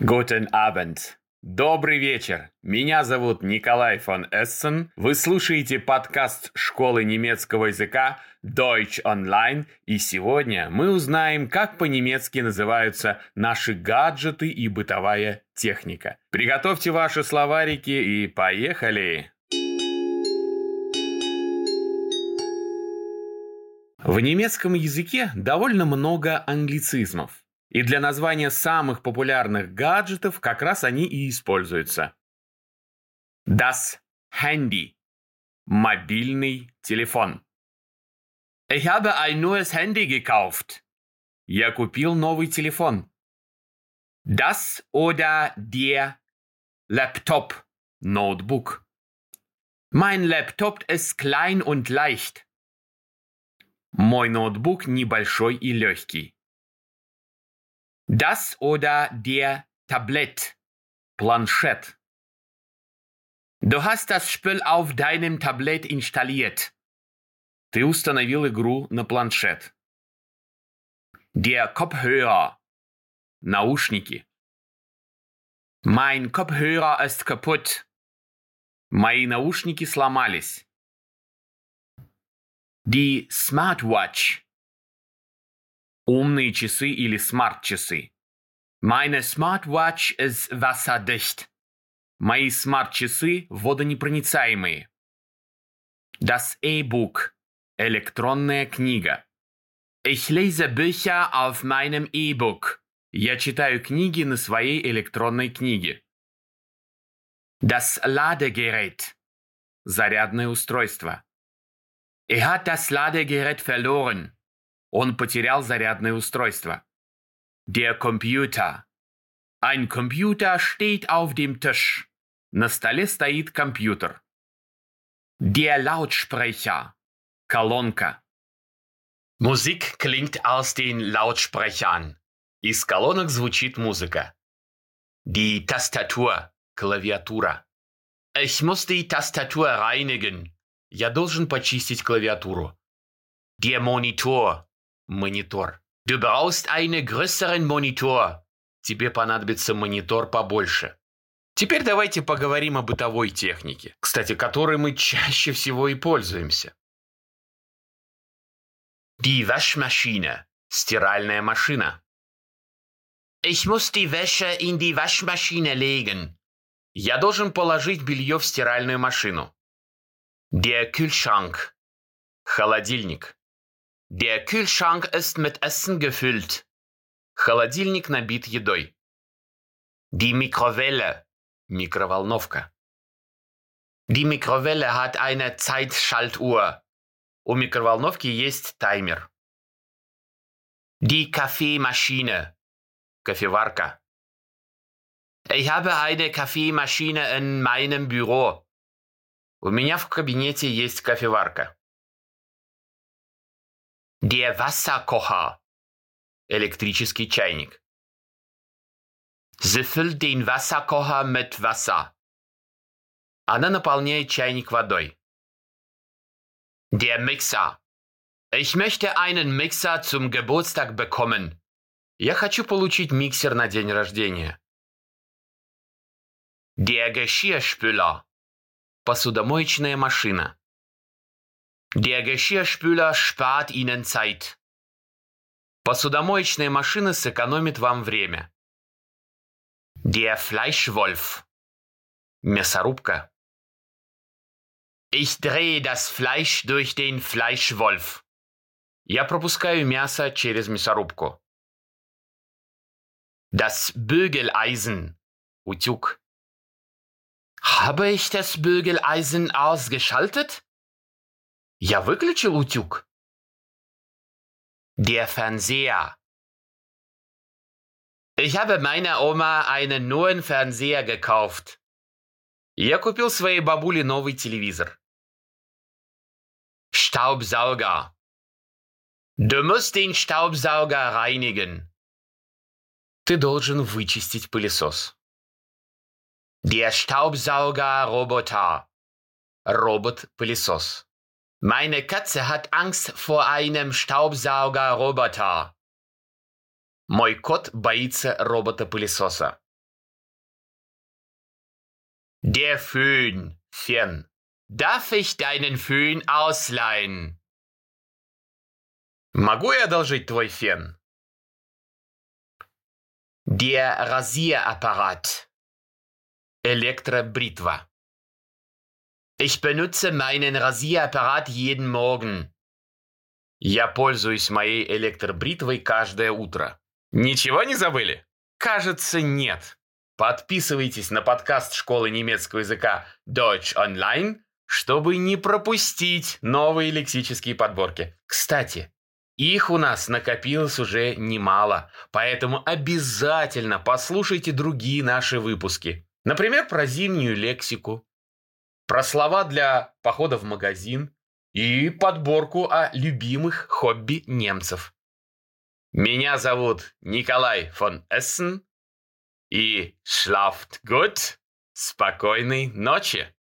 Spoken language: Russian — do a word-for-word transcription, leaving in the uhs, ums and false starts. Guten Abend. Добрый вечер. Меня зовут Николай фон Эссен. Вы слушаете подкаст школы немецкого языка Deutsch Online. И сегодня мы узнаем, как по-немецки называются наши гаджеты и бытовая техника. Приготовьте ваши словарики и поехали! В немецком языке довольно много англицизмов. И для названия самых популярных гаджетов как раз они и используются. Das Handy – мобильный телефон. Ich habe ein neues Handy gekauft. Я купил новый телефон. Das oder der Laptop – ноутбук. Mein Laptop ist klein und leicht. Мой ноутбук небольшой и легкий. Das oder der Tablet. Planschett. Du hast das Spiel auf deinem Tablet installiert. Ты установил игру на планшет. Der Kopfhörer. Наушники. Mein Kopfhörer ist kaputt. Мои наушники сломались. Die Smartwatch. Умные часы или смарт-часы. Meine Smartwatch ist wasserdicht. Мои смарт-часы водонепроницаемые. Das E-Book. Электронная книга. Ich lese Bücher auf meinem E-Book. Я читаю книги на своей электронной книге. Das Ladegerät. Зарядное устройство. Er hat das Ladegerät verloren. Он потерял зарядное устройство. Der Computer. Ein Computer steht auf dem Tisch. На столе стоит компьютер. Der Lautsprecher. Колонка. Musik klingt aus den Lautsprechern. Из колонок звучит музыка. Die Tastatur. Клавиатура. Ich muss die Tastatur reinigen. Я должен почистить клавиатуру. Der Monitor. Монитор. Du brauchst einen größeren Monitor. Тебе понадобится монитор побольше. Теперь давайте поговорим о бытовой технике, кстати, которой мы чаще всего и пользуемся. Die Waschmaschine. Стиральная машина. Ich muss die Wäsche in die Waschmaschine legen. Я должен положить белье в стиральную машину. Der Kühlschrank. Холодильник. Der Kühlschrank ist mit Essen gefüllt. Холодильник набит едой. Die Mikrowelle. Микроволновка. Die Mikrowelle hat eine Zeitschaltuhr. У микроволновки есть таймер. Die Kaffeemaschine. Кофеварка. Ich habe eine Kaffeemaschine in meinem Büro. У меня в кабинете есть кофеварка. Der Wasserkocher. Электрический чайник. Sie füllt den Wasserkocher mit Wasser. Она наполняет чайник водой. Der Mixer. Ich möchte einen Mixer zum Geburtstag bekommen. Я хочу получить миксер на день рождения. Der Geschirrspüler. Посудомоечная машина. Der Geschirrspüler spart Ihnen Zeit. Посудомоечная машина сэкономит вам время. Der Fleischwolf. Мясорубка. Ich drehe das Fleisch durch den Fleischwolf. Я пропускаю мясо через мясорубку. Das Bügeleisen. Утюг. Habe ich das Bügeleisen ausgeschaltet? Я выключил утюг. Der Fernseher. Ich habe meiner Oma einen neuen Fernseher gekauft. Я купил своей бабуле новый телевизор. Staubsauger. Du musst den Staubsauger reinigen. Ты должен вычистить пылесос. Der Staubsauger-Roboter. Робот-пылесос. Meine Katze hat Angst vor einem Staubsauger-Roboter. Мой кот боится робота-пылесоса. Der Föhn, Firn. Darf ich deinen Föhn ausleihen? Могу я одолжить твой фен? Der Rasierapparat. Elektrobritwa. Ich benutze meinen Rasierapparat jeden Morgen. Я пользуюсь моей электробритвой каждое утро. Ничего не забыли? Кажется, нет. Подписывайтесь на подкаст школы немецкого языка Deutsch Online, чтобы не пропустить новые лексические подборки. Кстати, их у нас накопилось уже немало, поэтому обязательно послушайте другие наши выпуски. Например, про зимнюю лексику, про слова для похода в магазин и подборку о любимых хобби немцев. Меня зовут Николай фон Эссен. И schlaft gut. Спокойной ночи!